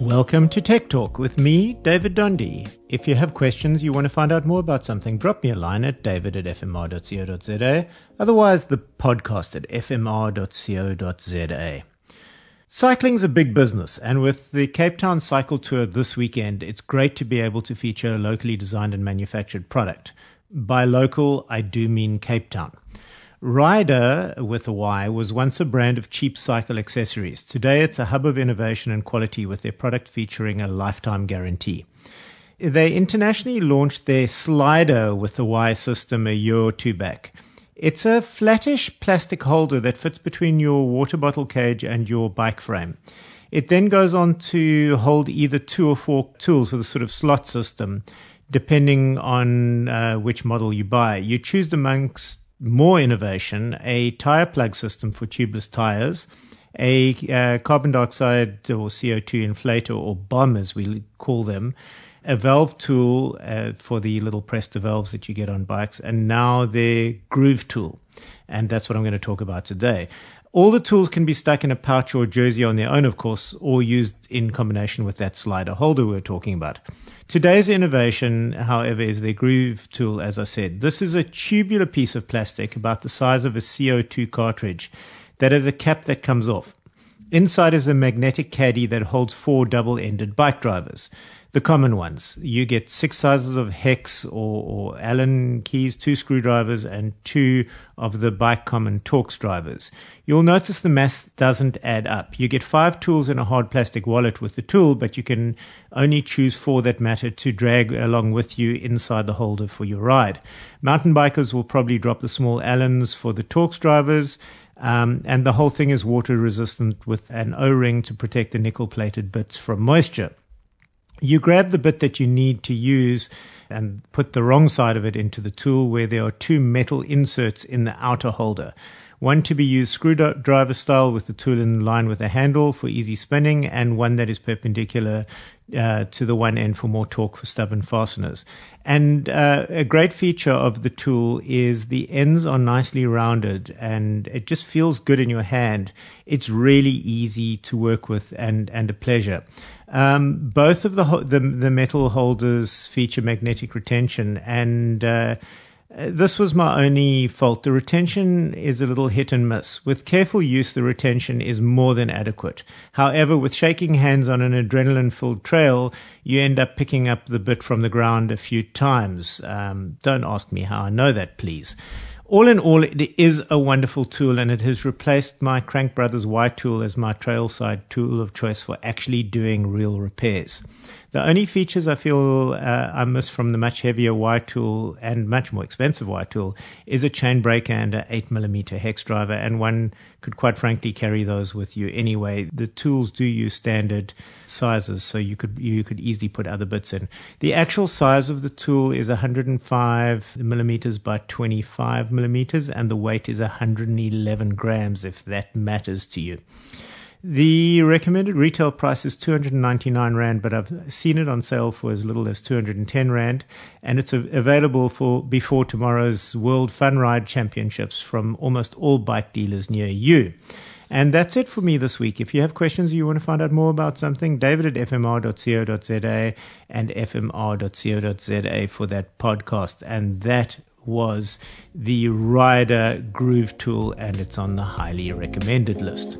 Welcome to Tech Talk with me, David Dundee. If you have questions, you want to find out more about something, drop me a line at david@fmr.co.za, otherwise the podcast at fmr.co.za. Cycling's a big business, and with the Cape Town Cycle Tour this weekend, it's great to be able to feature a locally designed and manufactured product. By local, I do mean Cape Town. Ryder, with a Y, was once a brand of cheap cycle accessories. Today it's a hub of innovation and quality with their product featuring a lifetime guarantee. They internationally launched their Slider with a Y system a year or two back. It's a flattish plastic holder that fits between your water bottle cage and your bike frame. It then goes on to hold either 2 or 4 tools with a sort of slot system, depending on which model you buy. You choose amongst more innovation, a tire plug system for tubeless tires, a carbon dioxide or CO2 inflator, or bomb as we call them, a valve tool for the little Presta valves that you get on bikes, and now their Groove Tool. And that's what I'm going to talk about today. All the tools can be stuck in a pouch or jersey on their own, of course, or used in combination with that Slider holder we were talking about. Today's innovation, however, is their Groove Tool, as I said. This is a tubular piece of plastic about the size of a CO2 cartridge that has a cap that comes off. Inside is a magnetic caddy that holds 4 double-ended bike drivers, the common ones. You get 6 sizes of hex or Allen keys, 2 screwdrivers, and 2 of the bike common Torx drivers. You'll notice the math doesn't add up. You get 5 tools in a hard plastic wallet with the tool, but you can only choose 4 that matter to drag along with you inside the holder for your ride. Mountain bikers will probably drop the small Allens for the Torx drivers. And the whole thing is water resistant with an O-ring to protect the nickel-plated bits from moisture. You grab the bit that you need to use and put the wrong side of it into the tool, where there are 2 metal inserts in the outer holder. One to be used screwdriver style with the tool in line with a handle for easy spinning, and one that is perpendicular to the one end for more torque for stubborn fasteners. And a great feature of the tool is the ends are nicely rounded and it just feels good in your hand. It's really easy to work with and a pleasure. Both of the metal holders feature magnetic retention, and this was my only fault. The retention is a little hit and miss. With careful use, the retention is more than adequate. However, with shaking hands on an adrenaline-filled trail, you end up picking up the bit from the ground a few times. Don't ask me how I know that, please. All in all, it is a wonderful tool, and it has replaced my Crank Brothers Y tool as my trailside tool of choice for actually doing real repairs. The only features I feel I miss from the much heavier Y tool and much more expensive Y tool is a chain breaker and an 8mm hex driver, and one could quite frankly carry those with you anyway. The tools do use standard sizes, so you could easily put other bits in. The actual size of the tool is 105mm by 25mm, and the weight is 111 grams, if that matters to you. The recommended retail price is 299 Rand, but I've seen it on sale for as little as 210 Rand, and it's available for before tomorrow's World Fun Ride Championships from almost all bike dealers near you. And that's it for me this week. If you have questions or you want to find out more about something, david@fmr.co.za and fmr.co.za for that podcast. And that was the Ryder Groove Tool, and it's on the highly recommended list.